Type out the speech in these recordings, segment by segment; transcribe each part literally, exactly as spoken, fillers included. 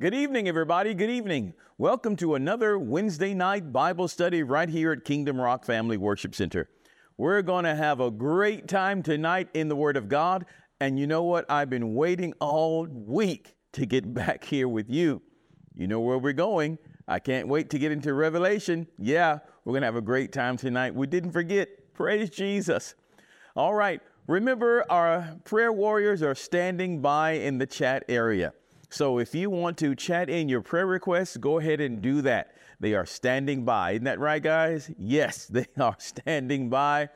Good evening, everybody. Good evening. Welcome to another Wednesday night Bible study right here at Kingdom Rock Family Worship Center. We're going to have a great time tonight in the Word of God. And you know what? I've been waiting all week to get back here with you. You know where we're going. I can't wait to get into Revelation. Yeah, we're going to have a great time tonight. We didn't forget. Praise Jesus. All right. Remember, our prayer warriors are standing by in the chat area. So if you want to chat in your prayer requests, go ahead and do that. They are standing by. Isn't that right, guys? Yes, they are standing by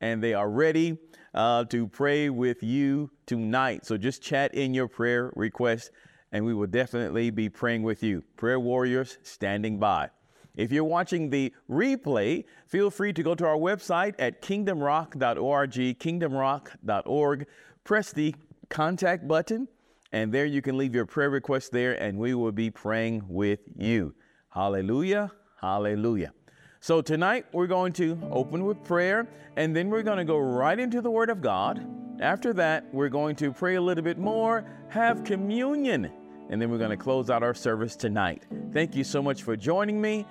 and they are ready uh, to pray with you tonight. So just chat in your prayer request and we will definitely be praying with you. Prayer warriors standing by. If you're watching the replay, feel free to go to our website at kingdom rock dot org, kingdom rock dot org. Press the contact button. And there you can leave your prayer request there and we will be praying with you. Hallelujah. Hallelujah. So tonight we're going to open with prayer and then we're going to go right into the Word of God. After that, we're going to pray a little bit more, have communion, and then we're going to close out our service tonight. Thank you so much for joining me.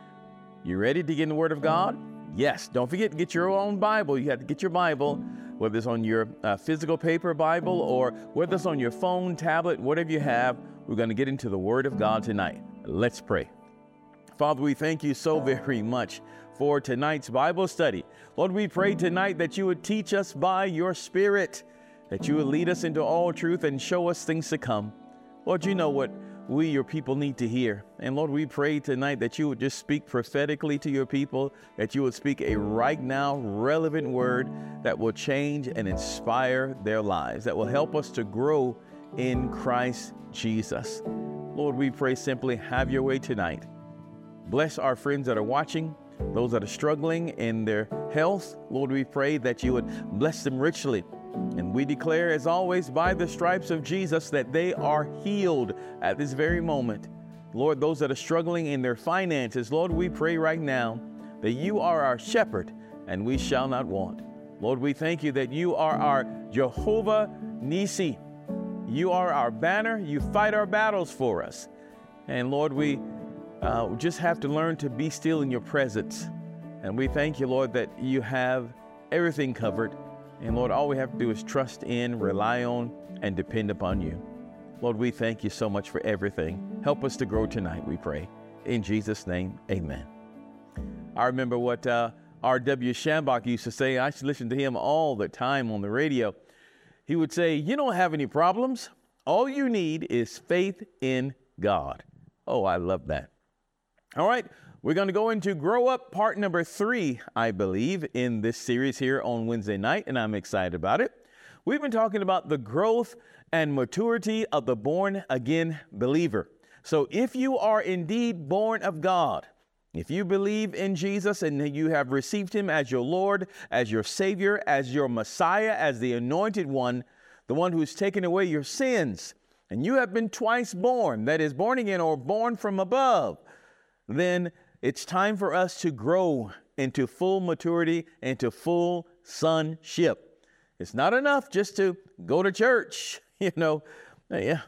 You ready to get in the Word of God? Yes. Don't forget to get your own Bible. You have to get your Bible, whether it's on your uh, physical paper Bible or whether it's on your phone, tablet, whatever you have. We're going to get into the Word of God tonight. Let's pray. Father, we thank you so very much for tonight's Bible study. Lord, we pray tonight that you would teach us by your Spirit, that you would lead us into all truth and show us things to come. Lord, you know what we, your people, need to hear. And Lord, we pray tonight that you would just speak prophetically to your people, that you would speak a right now relevant word that will change and inspire their lives, that will help us to grow in Christ Jesus. Lord, we pray simply have your way tonight. Bless our friends that are watching, those that are struggling in their health. Lord, we pray that you would bless them richly. And we declare, as always, by the stripes of Jesus, that they are healed at this very moment. Lord, those that are struggling in their finances, Lord, we pray right now that you are our shepherd and we shall not want. Lord, we thank you that you are our Jehovah Nissi. You are our banner. You fight our battles for us. And Lord, we uh, just have to learn to be still in your presence. And we thank you, Lord, that you have everything covered. And Lord, all we have to do is trust in, rely on, and depend upon you. Lord, we thank you so much for everything. Help us to grow tonight, we pray. In Jesus' name, amen. I remember what uh, R W Schambach used to say. I used to listen to him all the time on the radio. He would say, you don't have any problems. All you need is faith in God. Oh, I love that. All right. We're going to go into Grow Up, part number three, I believe, in this series here on Wednesday night, and I'm excited about it. We've been talking about the growth and maturity of the born-again believer. So if you are indeed born of God, if you believe in Jesus and you have received him as your Lord, as your Savior, as your Messiah, as the Anointed One, the one who's taken away your sins, and you have been twice born, that is, born again or born from above, then it's time for us to grow into full maturity, into full sonship. It's not enough just to go to church, you know. Yeah,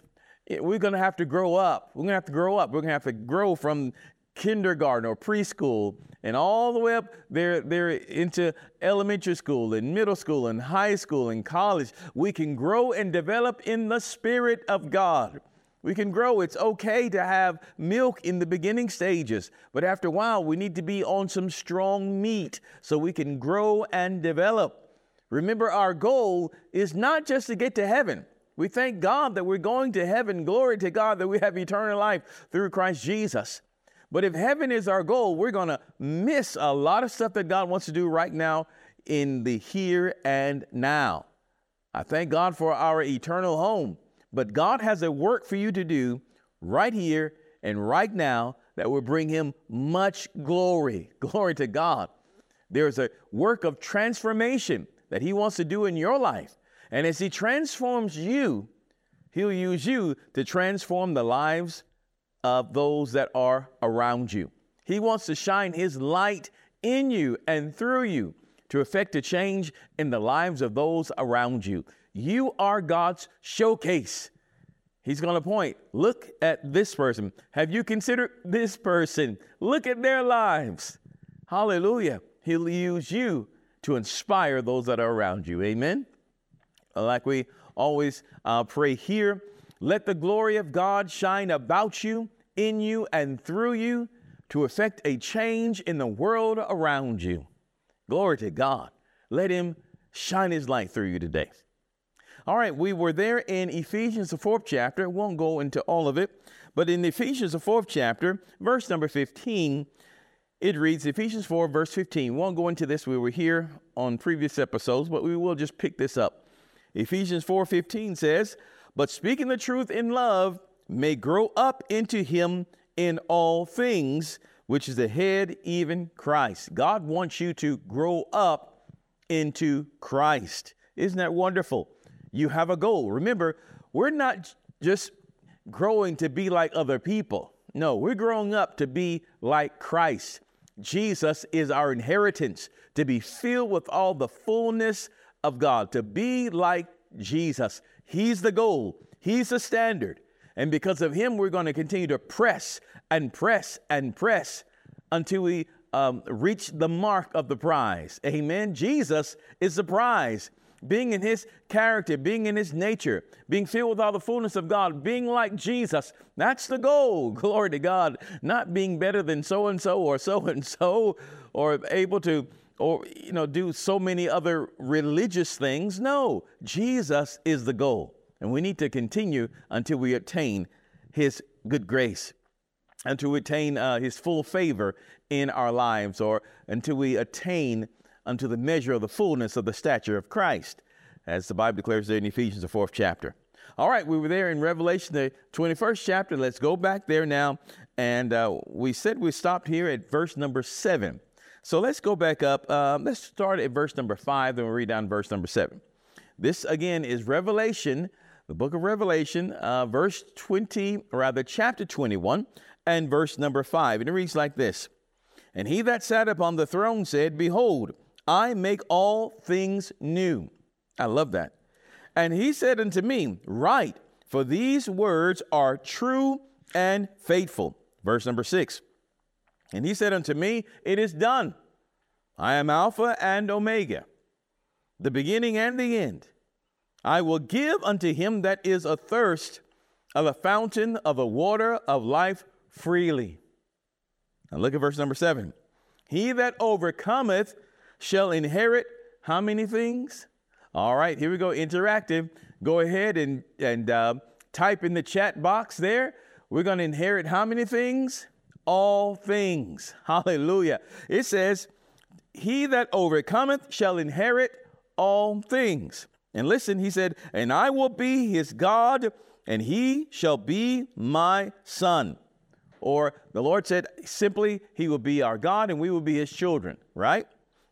we're going to have to grow up. We're going to have to grow up. We're going to have to grow from kindergarten or preschool and all the way up there, there into elementary school and middle school and high school and college. We can grow and develop in the Spirit of God. We can grow. It's okay to have milk in the beginning stages, but after a while we need to be on some strong meat so we can grow and develop. Remember, our goal is not just to get to heaven. We thank God that we're going to heaven. Glory to God that we have eternal life through Christ Jesus. But if heaven is our goal, we're going to miss a lot of stuff that God wants to do right now in the here and now. I thank God for our eternal home. But God has a work for you to do right here and right now that will bring him much glory. Glory to God. There is a work of transformation that he wants to do in your life. And as he transforms you, he'll use you to transform the lives of those that are around you. He wants to shine his light in you and through you to effect a change in the lives of those around you. You are God's showcase. He's going to point, look at this person. Have you considered this person? Look at their lives. Hallelujah. He'll use you to inspire those that are around you. Amen. Like we always uh, pray here, let the glory of God shine about you, in you, and through you to effect a change in the world around you. Glory to God. Let him shine his light through you today. All right, we were there in Ephesians, the fourth chapter. Won't go into all of it, but in Ephesians, the fourth chapter, verse number fifteen, it reads, Ephesians four, verse fifteen. Won't go into this. We were here on previous episodes, but we will just pick this up. Ephesians four, fifteen says, but speaking the truth in love may grow up into him in all things, which is the head, even Christ. God wants you to grow up into Christ. Isn't that wonderful? You have a goal. Remember, we're not just growing to be like other people. No, we're growing up to be like Christ. Jesus is our inheritance, to be filled with all the fullness of God, to be like Jesus. He's the goal. He's the standard. And because of him, we're going to continue to press and press and press until we um, reach the mark of the prize. Amen. Jesus is the prize. Being in his character, being in his nature, being filled with all the fullness of God, being like Jesus. That's the goal. Glory to God. Not being better than so-and-so or so-and-so or able to, or, you know, do so many other religious things. No, Jesus is the goal. And we need to continue until we obtain his good grace, until we attain uh, his full favor in our lives, or until we attain unto the measure of the fullness of the stature of Christ, as the Bible declares there in Ephesians, the fourth chapter. All right, we were there in Revelation, the twenty-first chapter. Let's go back there now. And uh, we said we stopped here at verse number seven. So let's go back up. Uh, let's start at verse number five, then we'll read down verse number seven. This, again, is Revelation, the book of Revelation, uh, verse twenty, or rather chapter twenty-one, and verse number five. And it reads like this. And he that sat upon the throne said, behold, I make all things new. I love that. And he said unto me, write, for these words are true and faithful. Verse number six. And he said unto me, it is done. I am Alpha and Omega, the beginning and the end. I will give unto him that is athirst of a fountain of the water of life freely. Now look at verse number seven. He that overcometh shall inherit how many things? All right, here we go. Interactive. Go ahead and, and uh, type in the chat box there. We're going to inherit how many things? All things. Hallelujah. It says, he that overcometh shall inherit all things. And listen, he said, and I will be his God, and he shall be my son. Or the Lord said simply, he will be our God and we will be his children, right?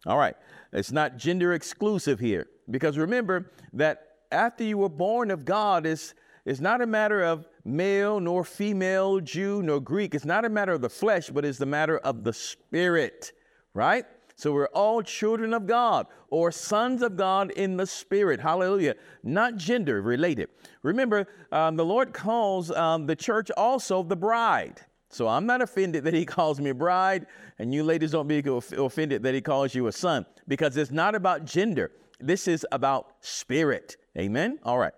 All right. It's not gender exclusive here, because remember that after you were born of God, it's, it's not a matter of male nor female, Jew nor Greek. It's not a matter of the flesh, but it's the matter of the spirit, right? So we're all children of God or sons of God in the spirit. Hallelujah. Not gender related. Remember, um, the Lord calls um, the church also the bride. So I'm not offended that he calls me a bride, and you ladies don't be offended that he calls you a son, because it's not about gender. This is about spirit. Amen. All right.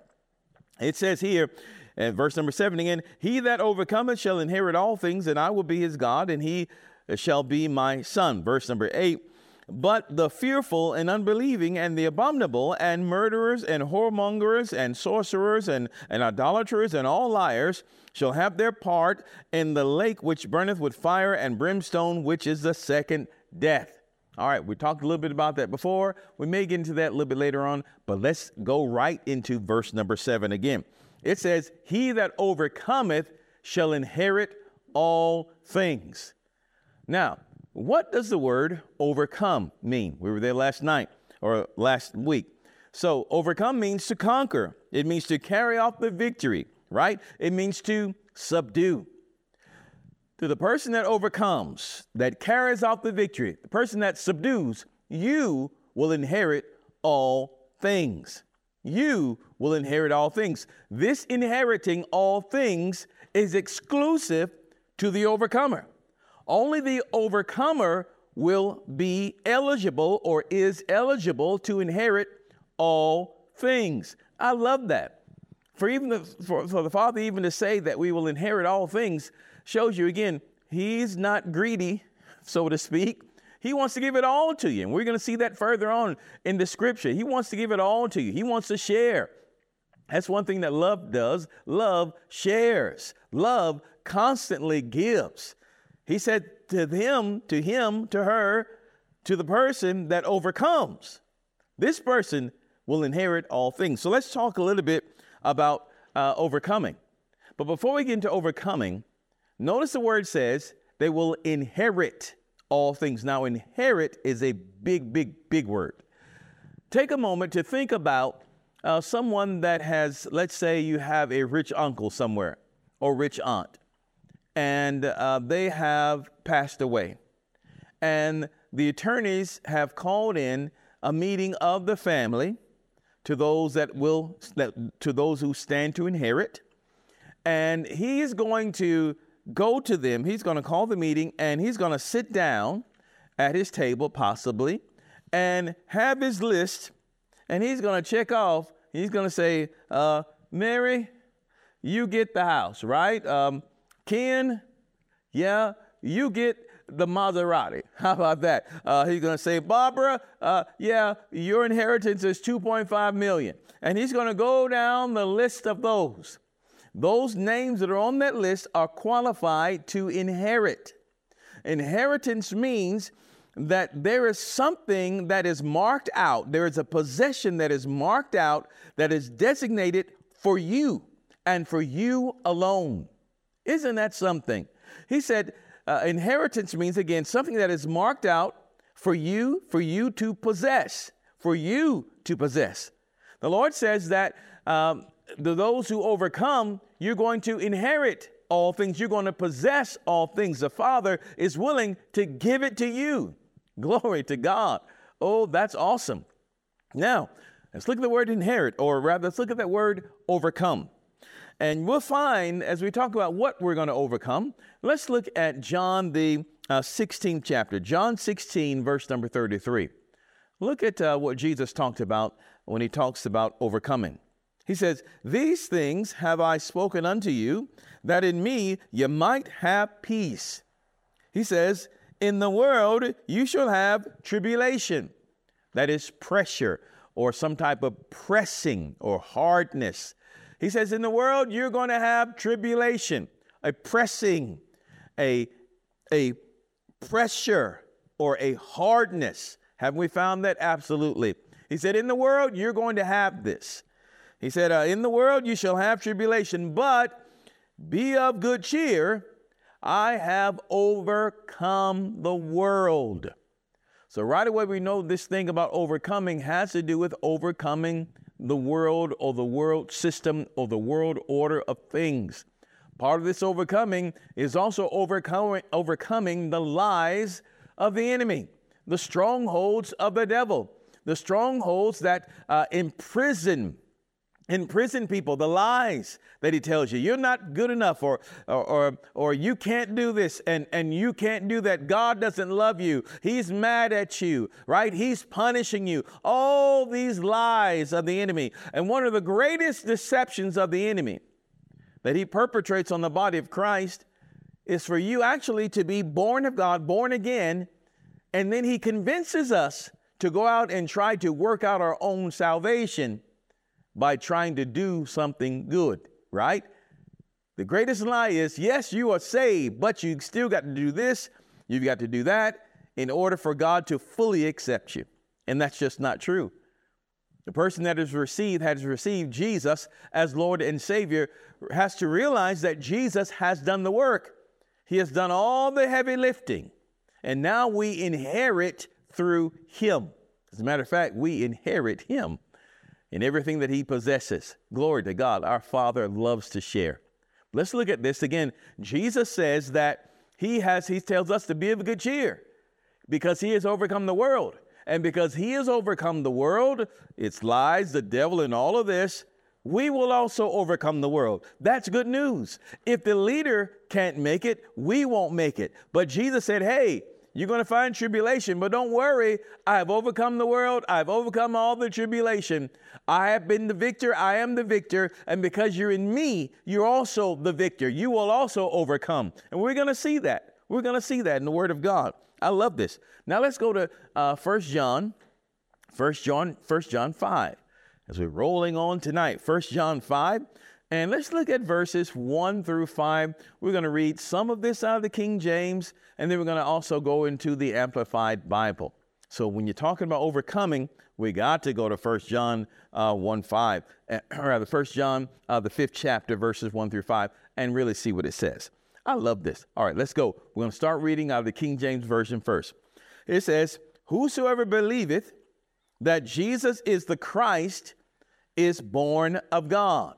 It says here in verse number seven again, he that overcometh shall inherit all things, and I will be his God, and he shall be my son. Verse number eight. But the fearful and unbelieving and the abominable and murderers and whoremongers and sorcerers and, and idolaters and all liars shall have their part in the lake which burneth with fire and brimstone, which is the second death. All right, we talked a little bit about that before. We may get into that a little bit later on, but let's go right into verse number seven again. It says, he that overcometh shall inherit all things. Now, what does the word overcome mean? We were there last night or last week. So overcome means to conquer. It means to carry off the victory, right? It means to subdue. To the person that overcomes, that carries off the victory, the person that subdues, you will inherit all things. you will inherit all things. This inheriting all things is exclusive to the overcomer. Only the overcomer will be eligible or is eligible to inherit all things. I love that. For even the, for, for the Father even to say that we will inherit all things shows you again, he's not greedy, so to speak. He wants to give it all to you. And we're going to see that further on in the scripture. He wants to give it all to you. He wants to share. That's one thing that love does. Love shares. Love constantly gives. He said to them, to him, to her, to the person that overcomes. This person will inherit all things. So let's talk a little bit about uh, overcoming. But before we get into overcoming, notice the word says they will inherit all things. Now, inherit is a big, big, big word. Take a moment to think about uh, someone that has, let's say you have a rich uncle somewhere or rich aunt, and uh, they have passed away. And the attorneys have called in a meeting of the family to those that will, that, to those who stand to inherit. And he is going to go to them. He's going to call the meeting and he's going to sit down at his table possibly and have his list. And he's going to check off. He's going to say, uh, Mary, you get the house, right? Um, Ken, yeah, you get the Maserati. How about that? Uh, he's going to say, Barbara, uh, yeah, your inheritance is two point five million. And he's going to go down the list of those. Those names that are on that list are qualified to inherit. Inheritance means that there is something that is marked out. There is a possession that is marked out that is designated for you and for you alone. Isn't that something? He said uh, inheritance means, again, something that is marked out for you, for you to possess, for you to possess. The Lord says that um, to those who overcome, you're going to inherit all things. You're going to possess all things. The Father is willing to give it to you. Glory to God. Oh, that's awesome. Now, let's look at the word inherit, or rather, let's look at that word overcome. And we'll find, as we talk about what we're going to overcome, let's look at John, the uh, sixteenth chapter, John sixteen, verse number thirty-three. Look at uh, what Jesus talked about when he talks about overcoming. He says, these things have I spoken unto you, that in me you might have peace. He says, in the world you shall have tribulation. That is pressure or some type of pressing or hardness. He says, in the world you're going to have tribulation, a pressing, a, a pressure or a hardness. Haven't we found that? Absolutely. He said, in the world you're going to have this. He said, uh, in the world you shall have tribulation, but be of good cheer. I have overcome the world. So right away, we know this thing about overcoming has to do with overcoming the world or the world system or the world order of things. Part of this overcoming is also overcoming, overcoming the lies of the enemy, the strongholds of the devil, the strongholds that uh, imprison Imprison people, the lies that he tells you. You're not good enough, or, or or or you can't do this and and you can't do that. God doesn't love you. He's mad at you, right? He's punishing you. All these lies of the enemy. And one of the greatest deceptions of the enemy that he perpetrates on the body of Christ is for you actually to be born of God, born again. And then he convinces us to go out and try to work out our own salvation by trying to do something good, right? The greatest lie is, yes, you are saved, but you still got to do this. You've got to do that in order for God to fully accept you. And that's just not true. The person that has received, has received Jesus as Lord and Savior has to realize that Jesus has done the work. He has done all the heavy lifting. And now we inherit through him. As a matter of fact, we inherit him in everything that he possesses. Glory to God. Our Father loves to share. Let's look at this again. Jesus says that he has, he tells us to be of good cheer because he has overcome the world. And because he has overcome the world, its lies, the devil, and all of this, we will also overcome the world. That's good news. If the leader can't make it, we won't make it. But Jesus said, hey, you're going to find tribulation, but don't worry. I've overcome the world. I've overcome all the tribulation. I have been the victor. I am the victor. And because you're in me, you're also the victor. You will also overcome. And we're going to see that. We're going to see that in the Word of God. I love this. Now let's go to uh, First John, First John, First John five. As we're rolling on tonight, First John five. And let's look at verses one through five. We're going to read some of this out of the King James, and then we're going to also go into the Amplified Bible. So when you're talking about overcoming, we got to go to First John one five, uh, or rather First John, uh, the fifth chapter, verses one through five, and really see what it says. I love this. All right, let's go. We're going to start reading out of the King James Version first. It says, whosoever believeth that Jesus is the Christ is born of God.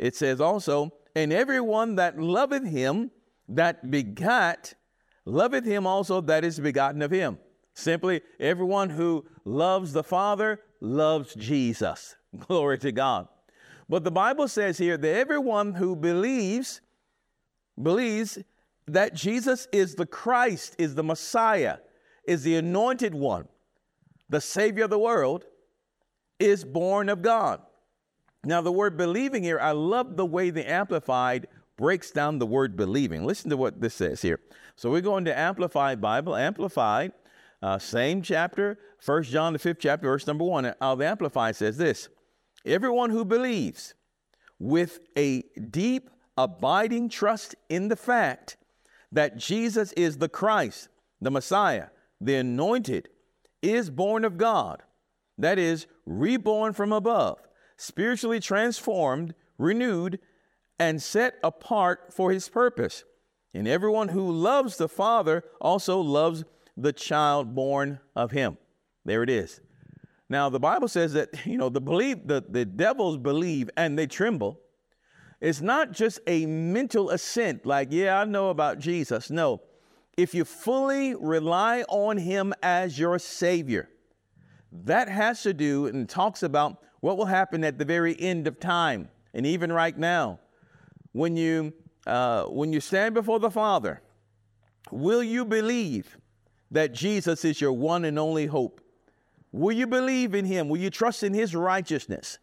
It says also, and everyone that loveth him that begat, loveth him also that is begotten of him. Simply, everyone who loves the Father loves Jesus. Glory to God. But the Bible says here that everyone who believes believes that Jesus is the Christ, is the Messiah, is the anointed one, the Savior of the world, is born of God. Now, the word believing here, I love the way the Amplified breaks down the word believing. Listen to what this says here. So we're going to Amplified Bible, Amplified, uh, same chapter, First John, the fifth chapter, verse number one. And the Amplified says this, everyone who believes with a deep abiding trust in the fact that Jesus is the Christ, the Messiah, the anointed, is born of God, that is, reborn from above, spiritually transformed, renewed, and set apart for his purpose. And everyone who loves the Father also loves the child born of him. There it is. Now, the Bible says that, you know, the believe, the, the devils believe and they tremble. It's not just a mental assent, like, yeah, I know about Jesus. No, if you fully rely on him as your Savior, that has to do and talks about what will happen at the very end of time. And even right now, when you uh, when you stand before the Father, will you believe that Jesus is your one and only hope? Will you believe in him? Will you trust in his righteousness?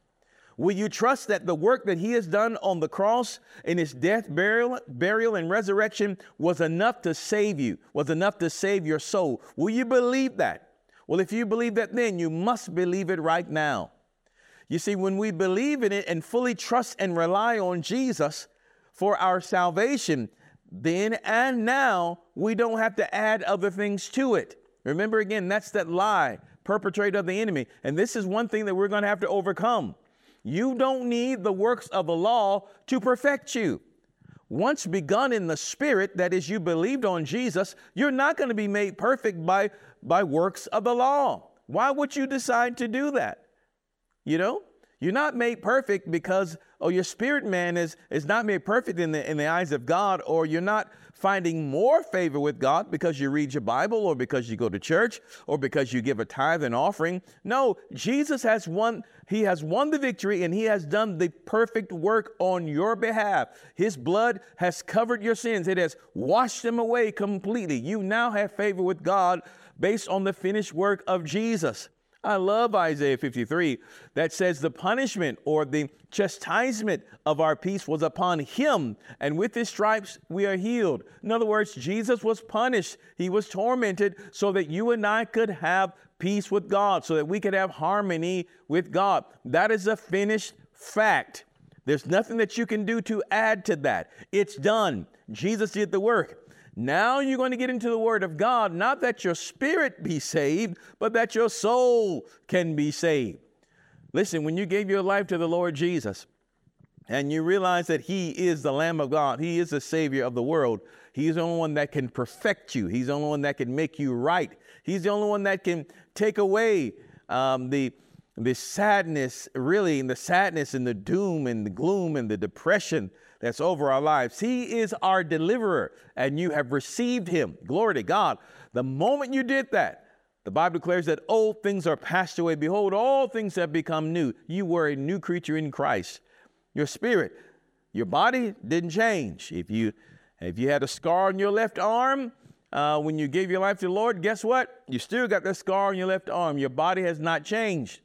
Will you trust that the work that he has done on the cross in his death, burial, burial, and resurrection was enough to save you, was enough to save your soul? Will you believe that? Well, if you believe that, then you must believe it right now. You see, when we believe in it and fully trust and rely on Jesus for our salvation, then and now we don't have to add other things to it. Remember again, that's that lie perpetrated of the enemy. And this is one thing that we're going to have to overcome. You don't need the works of the law to perfect you. Once begun in the Spirit, that is, you believed on Jesus, you're not going to be made perfect by, by works of the law. Why would you decide to do that? You know, you're not made perfect because, oh, your spirit man is, is not made perfect in the, in the eyes of God, or you're not finding more favor with God because you read your Bible or because you go to church or because you give a tithe and offering. No, Jesus has won. He has won the victory, and he has done the perfect work on your behalf. His blood has covered your sins. It has washed them away completely. You now have favor with God based on the finished work of Jesus. I love Isaiah fifty-three that says the punishment or the chastisement of our peace was upon him, and with his stripes we are healed. In other words, Jesus was punished. He was tormented so that you and I could have peace with God, so that we could have harmony with God. That is a finished fact. There's nothing that you can do to add to that. It's done. Jesus did the work. Now you're going to get into the Word of God, not that your spirit be saved, but that your soul can be saved. Listen, when you gave your life to the Lord Jesus and you realize that he is the Lamb of God, he is the Savior of the world, he's the only one that can perfect you. He's the only one that can make you right. He's the only one that can take away um, the the sadness, really, and the sadness and the doom and the gloom and the depression that's over our lives. He is our deliverer, and you have received him. Glory to God. The moment you did that, The Bible declares that old things are passed away. Behold, all things have become new. You were a new creature in Christ. Your spirit, your body didn't change. If you, if you had a scar on your left arm uh, when you gave your life to the Lord, guess what? You still got that scar on your left arm. Your body has not changed.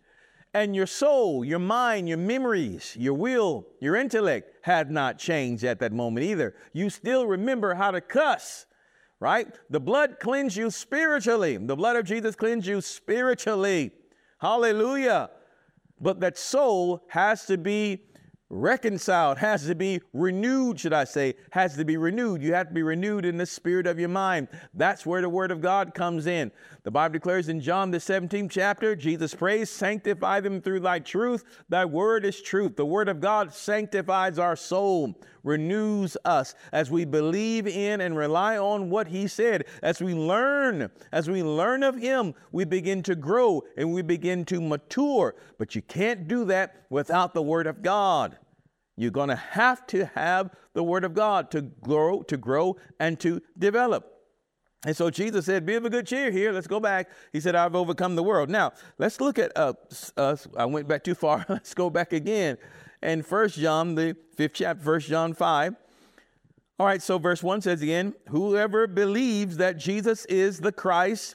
And your soul, your mind, your memories, your will, your intellect had not changed at that moment either. You still remember how to cuss, right? The blood cleansed you spiritually. The blood of Jesus cleansed you spiritually. Hallelujah. But that soul has to be reconciled, has to be renewed, should I say, has to be renewed. You have to be renewed in the spirit of your mind. That's where the word of God comes in. The Bible declares in John, the seventeenth chapter, Jesus prays, sanctify them through thy truth. Thy word is truth. The word of God sanctifies our soul, renews us as we believe in and rely on what he said. As we learn, as we learn of him, we begin to grow and we begin to mature. But you can't do that without the word of God. You're going to have to have the word of God to grow, to grow and to develop. And so Jesus said, be of a good cheer here. Let's go back. He said, I've overcome the world. Now, let's look at us. Uh, uh, I went back too far. Let's go back again. And First John, the fifth chapter, First John five. All right. So verse one says again, whoever believes that Jesus is the Christ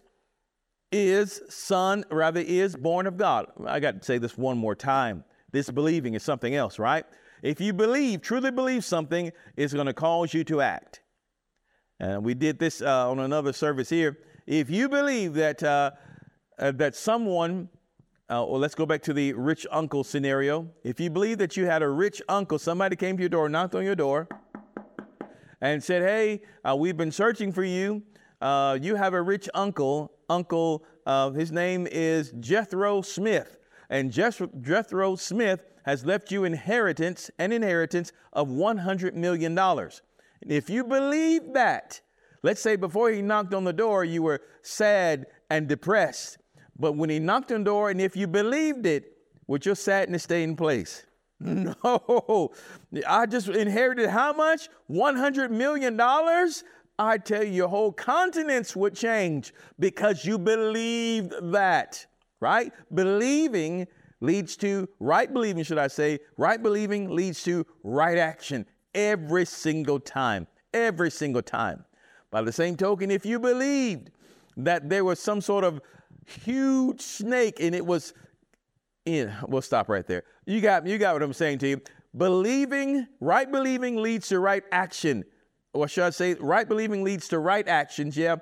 is son, rather is born of God. I got to say this one more time. This believing is something else, right? If you believe, truly believe something, it's going to cause you to act. And we did this uh, on another service here. If you believe that uh, uh, that someone, uh, or let's go back to the rich uncle scenario. If you believe that you had a rich uncle, somebody came to your door, knocked on your door and said, hey, uh, we've been searching for you. Uh, you have a rich uncle, uncle, uh, his name is Jethro Smith. And Jethro, Jethro Smith has left you inheritance, an inheritance of one hundred million dollars. And if you believe that, let's say before he knocked on the door, you were sad and depressed. But when he knocked on the door, and if you believed it, would your sadness stay in place? No, I just inherited how much? one hundred million dollars? I tell you, your whole continents would change because you believed that, right? Believing leads to right believing, should I say, right believing leads to right action every single time, every single time. By the same token, if you believed that there was some sort of huge snake and it was in, we'll stop right there. You got, you got what I'm saying to you. Believing, right believing leads to right action. Or should I say, right believing leads to right actions. Yeah.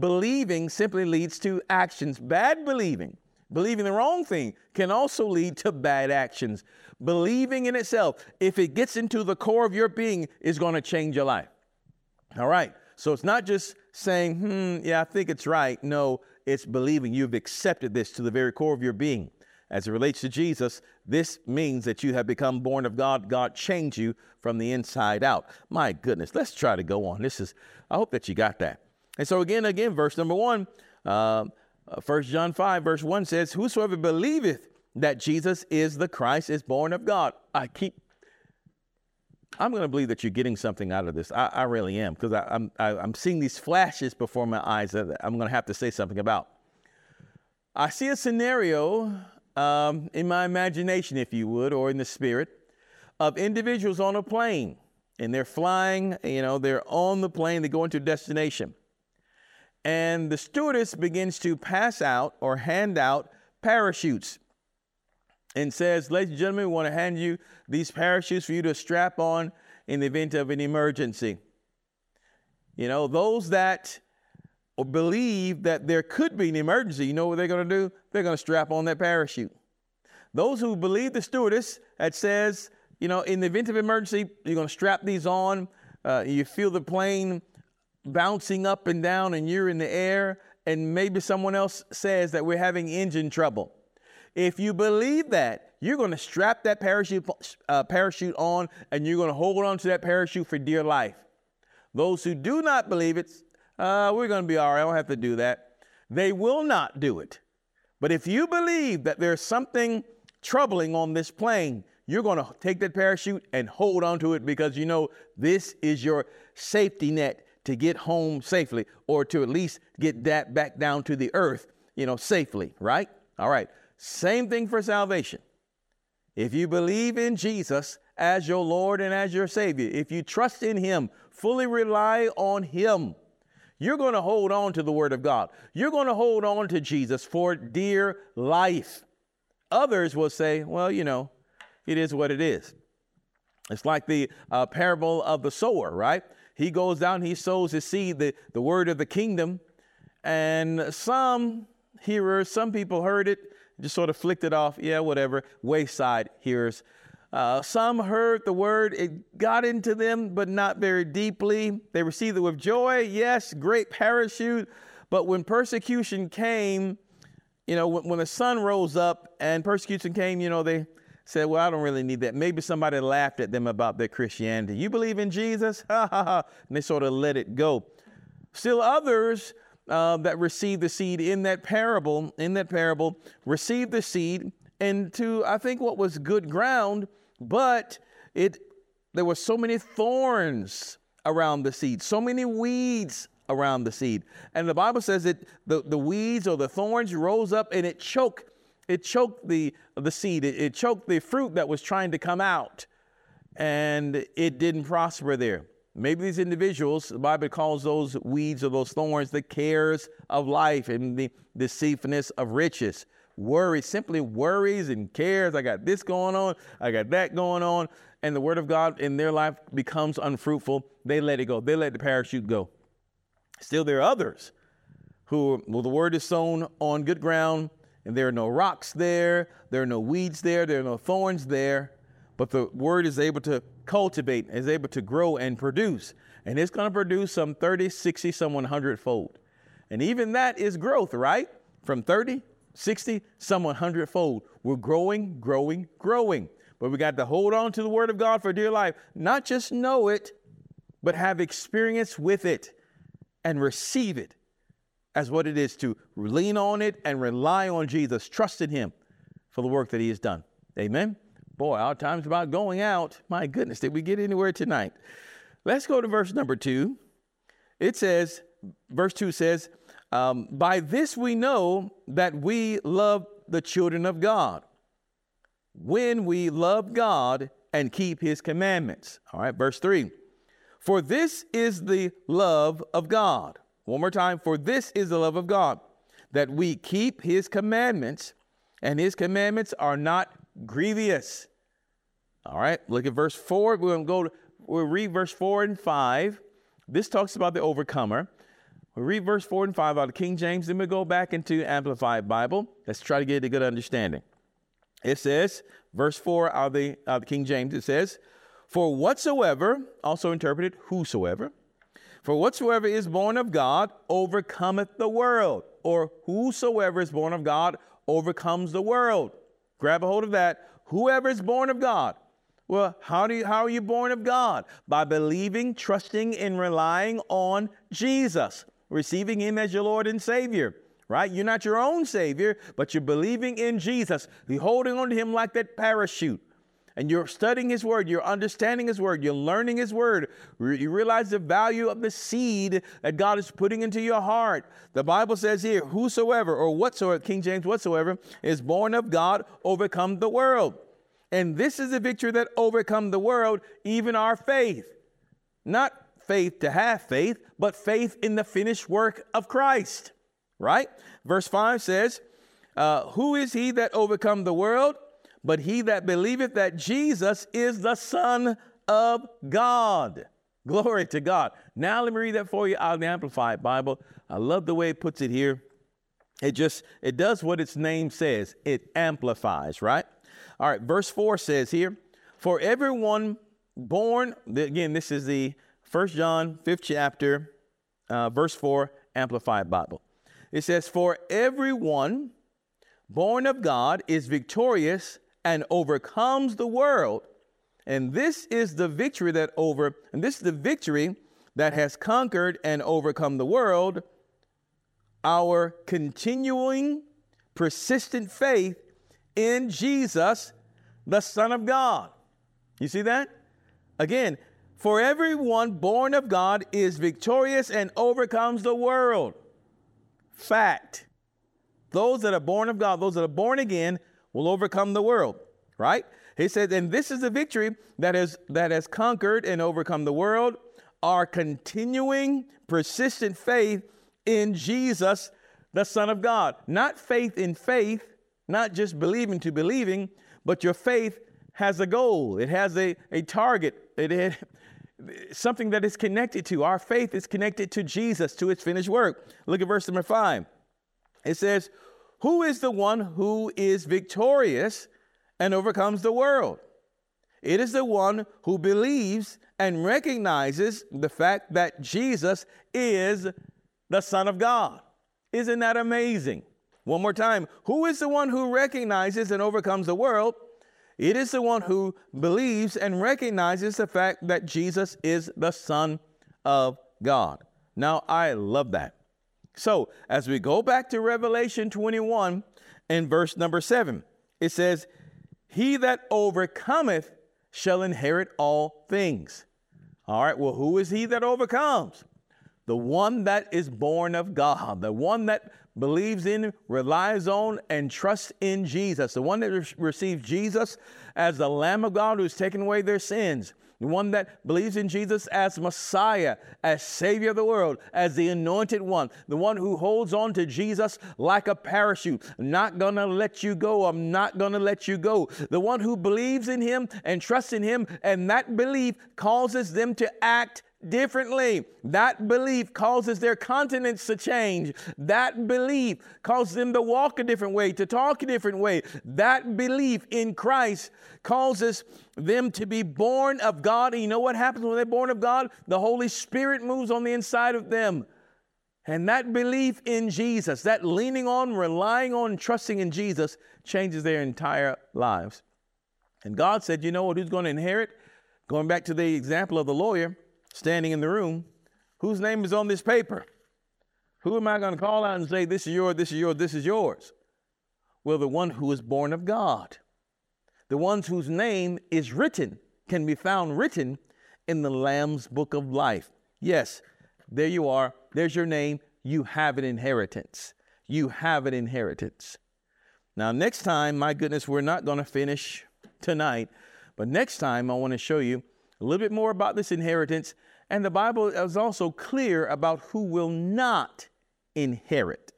Believing simply leads to actions. Bad believing. Believing the wrong thing can also lead to bad actions. Believing in itself, if it gets into the core of your being, is going to change your life. All right. So it's not just saying, hmm, yeah, I think it's right. No, it's believing. You've accepted this to the very core of your being. As it relates to Jesus, this means that you have become born of God. God changed you from the inside out. My goodness. Let's try to go on. This is, I hope that you got that. And so again, again, verse number one, uh, First John five, verse one says, whosoever believeth that Jesus is the Christ is born of God. I keep, I'm going to believe that you're getting something out of this. I, I really am, because I'm, I, I'm seeing these flashes before my eyes that I'm going to have to say something about. I see a scenario um, in my imagination, if you would, or in the spirit, of individuals on a plane, and they're flying, you know, they're on the plane, they go into a destination. And the stewardess begins to pass out or hand out parachutes and says, ladies and gentlemen, we want to hand you these parachutes for you to strap on in the event of an emergency. You know, those that believe that there could be an emergency, you know what they're going to do? They're going to strap on that parachute. Those who believe the stewardess that says, you know, in the event of emergency, you're going to strap these on. Uh, you feel the plane bouncing up and down and you're in the air, and maybe someone else says that we're having engine trouble. If you believe that, you're going to strap that parachute uh, parachute on and you're going to hold on to that parachute for dear life. Those who do not believe it, uh, we're going to be all right. I don't have to do that. They will not do it. But if you believe that there's something troubling on this plane, you're going to take that parachute and hold on to it because you know this is your safety net to get home safely, or to at least get that back down to the earth you know, safely, right? All right. Same thing for salvation. If you believe in Jesus as your Lord and as your Savior, if you trust in Him, fully rely on Him, you're going to hold on to the Word of God. You're going to hold on to Jesus for dear life. Others will say, well, you know, it is what it is. It's like the uh, parable of the sower, right? He goes down, he sows his seed, the, the word of the kingdom. And some hearers, some people heard it, just sort of flicked it off. Yeah, whatever. Wayside hearers. Uh, some heard the word. It got into them, but not very deeply. They received it with joy. Yes, great parachute. But when persecution came, you know, when, when the sun rose up and persecution came, you know, they said, well, I don't really need that. Maybe somebody laughed at them about their Christianity. You believe in Jesus? Ha, ha, ha. And they sort of let it go. Still others uh, that received the seed in that parable, in that parable, received the seed into, I think, what was good ground, but it there were so many thorns around the seed, so many weeds around the seed. And the Bible says that the, the weeds or the thorns rose up and it choked It choked the, the seed. It, it choked the fruit that was trying to come out, and it didn't prosper there. Maybe these individuals, the Bible calls those weeds or those thorns the cares of life and the deceitfulness of riches. Worry, simply worries and cares. I got this going on. I got that going on. And the word of God in their life becomes unfruitful. They let it go. They let the parachute go. Still, there are others who, well, the word is sown on good ground. And there are no rocks there, there are no weeds there, there are no thorns there, but the word is able to cultivate, is able to grow and produce. And it's going to produce some thirty, sixty, some one hundred fold. And even that is growth, right? From thirty, sixty, some one hundred fold. We're growing, growing, growing. But we got to hold on to the word of God for dear life. Not just know it, but have experience with it and receive it as what it is to lean on it and rely on Jesus, trust in Him for the work that He has done. Amen. Boy, our time's about going out. My goodness, did we get anywhere tonight? Let's go to verse number two. It says, verse two says, um, by this we know that we love the children of God, when we love God and keep His commandments. All right, verse three. For this is the love of God. One more time, for this is the love of God, that we keep His commandments, and His commandments are not grievous. All right, look at verse four. We're going to go, we'll read verse four and five. This talks about the overcomer. We'll read verse four and five out of King James, then we'll go back into Amplified Bible. Let's try to get a good understanding. It says, verse four out of the, out of the King James, it says, for whatsoever, also interpreted whosoever, for whatsoever is born of God overcometh the world, or whosoever is born of God overcomes the world. Grab a hold of that. Whoever is born of God. Well, how do you, how are you born of God? By believing, trusting, and relying on Jesus, receiving Him as your Lord and Savior, right? You're not your own Savior, but you're believing in Jesus. You're holding on to Him like that parachute. And you're studying His word, you're understanding His word, you're learning His word. You realize the value of the seed that God is putting into your heart. The Bible says here, whosoever or whatsoever, King James, whatsoever is born of God, overcome the world. And this is the victory that overcome the world, even our faith. Not faith to have faith, but faith in the finished work of Christ, right? Verse five says, uh, who is he that overcome the world? But he that believeth that Jesus is the Son of God. Glory to God. Now let me read that for you out of the Amplified Bible. I love the way it puts it here. It just, it does what its name says. It amplifies, right? All right. Verse four says here, for everyone born, again, this is the First John, fifth chapter, uh, verse four, Amplified Bible. It says, for everyone born of God is victorious and overcomes the world. And this is the victory that over, and this is the victory that has conquered and overcome the world, our continuing, persistent faith in Jesus, the Son of God. You see that? Again, for everyone born of God is victorious and overcomes the world. Fact. Those that are born of God, those that are born again, will overcome the world, right? He says, and this is the victory that is that has conquered and overcome the world, our continuing, persistent faith in Jesus, the Son of God. Not faith in faith, not just believing to believing, but your faith has a goal. It has a, a target. It, it something that is connected to. Our faith is connected to Jesus, to his finished work. Look at verse number five. It says, who is the one who is victorious and overcomes the world? It is the one who believes and recognizes the fact that Jesus is the Son of God. Isn't that amazing? One more time. Who is the one who recognizes and overcomes the world? It is the one who believes and recognizes the fact that Jesus is the Son of God. Now, I love that. So, as we go back to Revelation twenty-one and verse number seven, it says, he that overcometh shall inherit all things. All right, well, who is he that overcomes? The one that is born of God, the one that believes in, relies on, and trusts in Jesus, the one that re- receives Jesus as the Lamb of God who's taken away their sins, the one that believes in Jesus as Messiah, as Savior of the world, as the Anointed One, the one who holds on to Jesus like a parachute. I'm not going to let you go. I'm not going to let you go. The one who believes in him and trusts in him, and that belief causes them to act differently. That belief causes their countenance to change. That belief causes them to walk a different way, to talk a different way. That belief in Christ causes them to be born of God. And you know what happens when they're born of God? The Holy Spirit moves on the inside of them. And that belief in Jesus, that leaning on, relying on, trusting in Jesus changes their entire lives. And God said, you know what, who's going to inherit? Going back to the example of the lawyer standing in the room, whose name is on this paper? Who am I going to call out and say, this is yours, this is yours, this is yours? Well, the one who is born of God, the ones whose name is written, can be found written in the Lamb's book of life. Yes, there you are. There's your name. You have an inheritance. You have an inheritance. Now, next time, my goodness, we're not going to finish tonight, but next time I want to show you a little bit more about this inheritance, and the Bible is also clear about who will not inherit.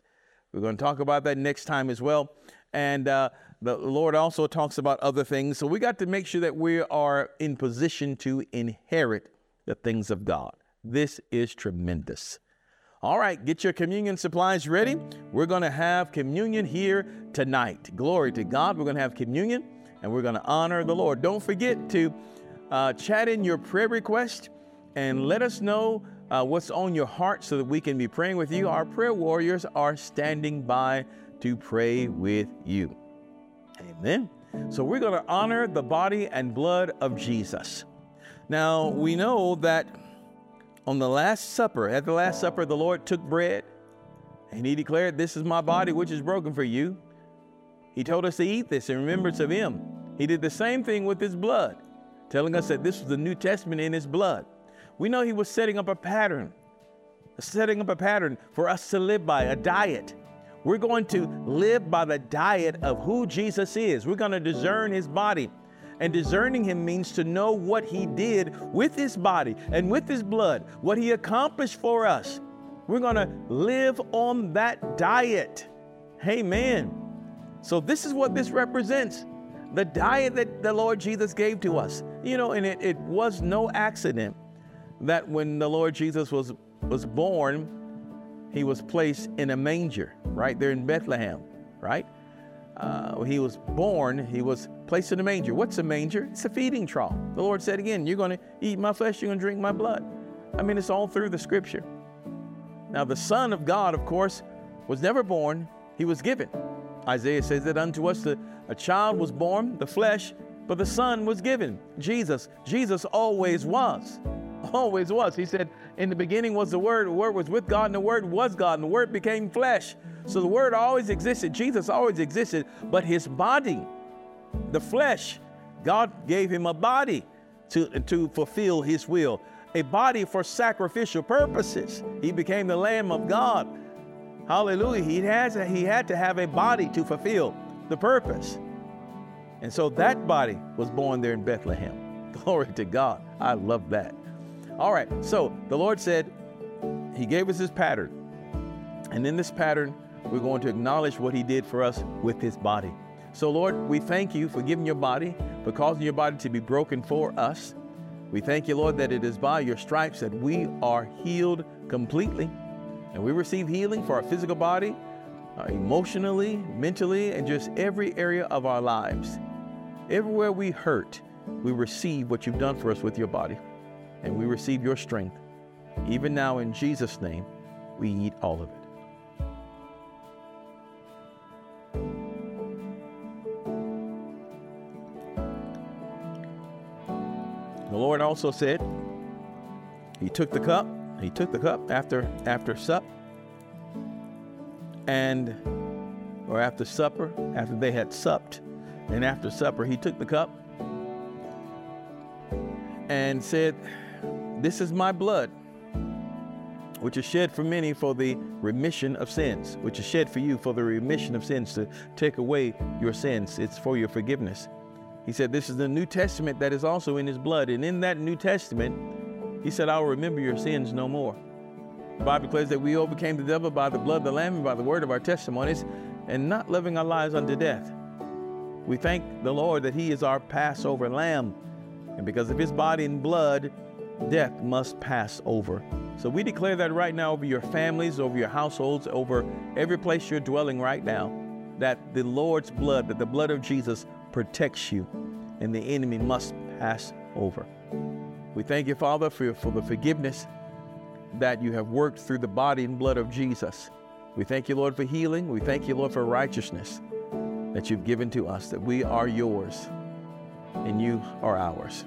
We're going to talk about that next time as well, and uh, the Lord also talks about other things, so we got to make sure that we are in position to inherit the things of God. This is tremendous. All right, get your communion supplies ready. We're going to have communion here tonight. Glory to God. We're going to have communion, and we're going to honor the Lord. Don't forget to Uh, chat in your prayer request and let us know uh, what's on your heart so that we can be praying with you. Our prayer warriors are standing by to pray with you. Amen. So we're going to honor the body and blood of Jesus. Now, we know that on the Last Supper, at the Last Supper, the Lord took bread and he declared, this is my body, which is broken for you. He told us to eat this in remembrance of him. He did the same thing with his blood, telling us that this was the New Testament in his blood. We know he was setting up a pattern, setting up a pattern for us to live by, a diet. We're going to live by the diet of who Jesus is. We're going to discern his body. And discerning him means to know what he did with his body and with his blood, what he accomplished for us. We're going to live on that diet. Amen. So this is what this represents. The diet that the Lord Jesus gave to us, you know, and it, it was no accident that when the Lord Jesus was, was born, he was placed in a manger right there in Bethlehem, right? Uh, he was born, he was placed in a manger. What's a manger? It's a feeding trough. The Lord said again, you're going to eat my flesh, you're going to drink my blood. I mean, it's all through the scripture. Now, the Son of God, of course, was never born. He was given. Isaiah says that unto us the a child was born, the flesh, but the Son was given. Jesus, Jesus always was, always was. He said, in the beginning was the Word, the Word was with God, and the Word was God, and the Word became flesh. So the Word always existed. Jesus always existed, but his body, the flesh, God gave him a body to, to fulfill his will, a body for sacrificial purposes. He became the Lamb of God. Hallelujah. He, has a, he had to have a body to fulfill the purpose. And so that body was born there in Bethlehem. Glory to God. I love that. All right. So the Lord said, he gave us this pattern. And in this pattern, we're going to acknowledge what he did for us with his body. So Lord, we thank you for giving your body, for causing your body to be broken for us. We thank you, Lord, that it is by your stripes that we are healed completely. And we receive healing for our physical body, uh, emotionally, mentally, and just every area of our lives. Everywhere we hurt, we receive what you've done for us with your body. And we receive your strength. Even now, in Jesus' name, we eat all of it. The Lord also said, he took the cup, he took the cup after, after sup, and, or after supper, after they had supped, and after supper, he took the cup and said, this is my blood, which is shed for many for the remission of sins, which is shed for you for the remission of sins, to take away your sins. It's for your forgiveness. He said, this is the New Testament that is also in his blood. And in that New Testament, he said, I will remember your sins no more. The Bible declares that we overcame the devil by the blood of the Lamb and by the word of our testimonies, and not living our lives unto death. We thank the Lord that he is our Passover Lamb. And because of his body and blood, death must pass over. So we declare that right now over your families, over your households, over every place you're dwelling right now, that the Lord's blood, that the blood of Jesus protects you, and the enemy must pass over. We thank you, Father, for, for the forgiveness that you have worked through the body and blood of Jesus. We thank you, Lord, for healing. We thank you, Lord, for righteousness that you've given to us, that we are yours and you are ours.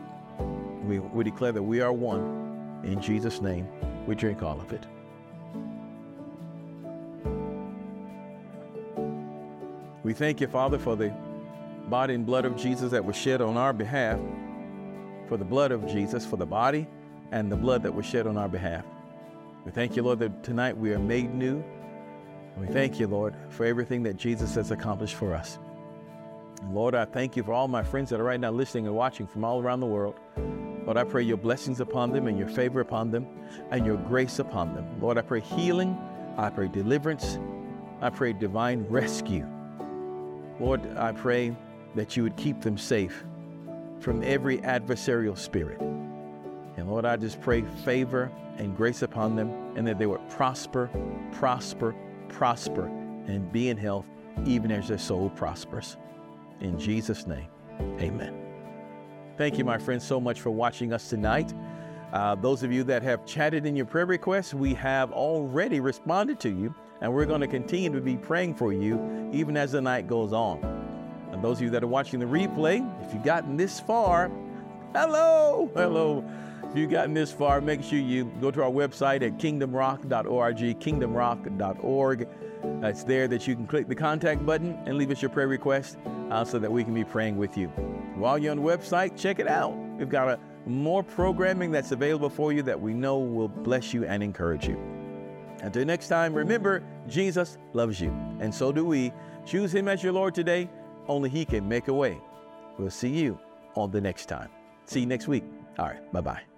We, we declare that we are one. In Jesus' name, we drink all of it. We thank you, Father, for the body and blood of Jesus that was shed on our behalf, for the blood of Jesus, for the body and the blood that was shed on our behalf. We thank you, Lord, that tonight we are made new. We thank you, Lord, for everything that Jesus has accomplished for us. And Lord, I thank you for all my friends that are right now listening and watching from all around the world. Lord, I pray your blessings upon them and your favor upon them and your grace upon them. Lord, I pray healing. I pray deliverance. I pray divine rescue. Lord, I pray that you would keep them safe from every adversarial spirit. And Lord, I just pray favor and grace upon them, and that they would prosper, prosper, prosper, and be in health, even as their soul prospers. In Jesus' name, amen. Thank you, my friends, so much for watching us tonight. Uh, those of you that have chatted in your prayer requests, we have already responded to you, and we're going to continue to be praying for you, even as the night goes on. And those of you that are watching the replay, if you've gotten this far, hello, hello. If you've gotten this far, make sure you go to our website at kingdom rock dot org, kingdom rock dot org. It's there that you can click the contact button and leave us your prayer request uh, so that we can be praying with you. While you're on the website, check it out. We've got a, more programming that's available for you that we know will bless you and encourage you. Until next time, remember, Jesus loves you, and so do we. Choose him as your Lord today. Only he can make a way. We'll see you on the next time. See you next week. All right. Bye-bye.